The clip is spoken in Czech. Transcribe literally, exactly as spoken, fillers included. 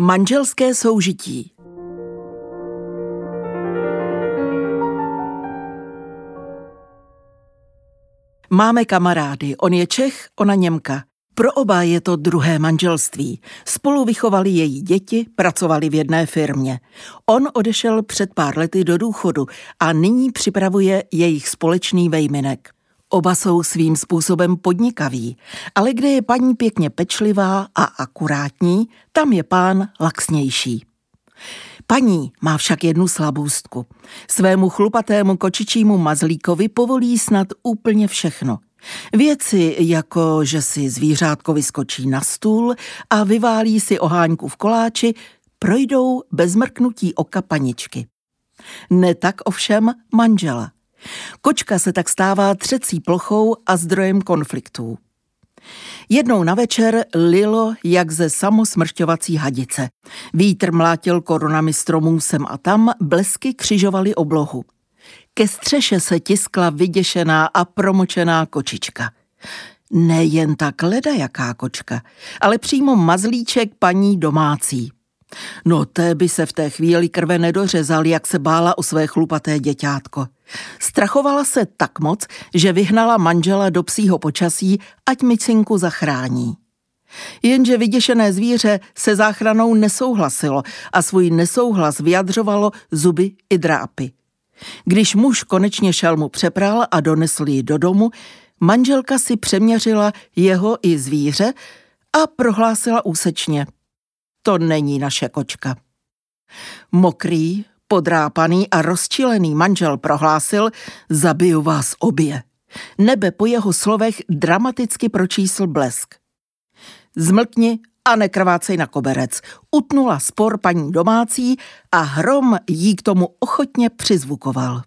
Manželské soužití. Máme kamarády, on je Čech, ona Němka. Pro oba je to druhé manželství. Spolu vychovali její děti, pracovali v jedné firmě. On odešel před pár lety do důchodu a nyní připravuje jejich společný vejminek. Oba jsou svým způsobem podnikaví, ale kde je paní pěkně pečlivá a akurátní, tam je pán laxnější. Paní má však jednu slabůstku. Svému chlupatému kočičímu mazlíkovi povolí snad úplně všechno. Věci jako, že si zvířátko vyskočí na stůl a vyválí si oháňku v koláči, projdou bez mrknutí oka paničky. Ne tak ovšem manžela. Kočka se tak stává třecí plochou a zdrojem konfliktů. Jednou na večer lilo jak ze samosmršťovací hadice. Vítr mlátil korunami stromů sem a tam, blesky křižovaly oblohu. Ke střeše se tiskla vyděšená a promočená kočička. Nejen tak ledajaká kočka, ale přímo mazlíček paní domácí. No té by se v té chvíli krve nedořezal, jak se bála o své chlupaté děťátko. Strachovala se tak moc, že vyhnala manžela do psího počasí, ať micinku zachrání. Jenže vyděšené zvíře se záchranou nesouhlasilo a svůj nesouhlas vyjadřovalo zuby i drápy. Když muž konečně šelmu přepral a donesl ji do domu, manželka si přeměřila jeho i zvíře a prohlásila úsečně: to není naše kočka. Mokrý, podrápaný a rozčilený manžel prohlásil: zabiju vás obě. Nebe po jeho slovech dramaticky pročísl blesk. Zmlkni a nekrvácej na koberec, utnula spor paní domácí a hrom jí k tomu ochotně přizvukoval.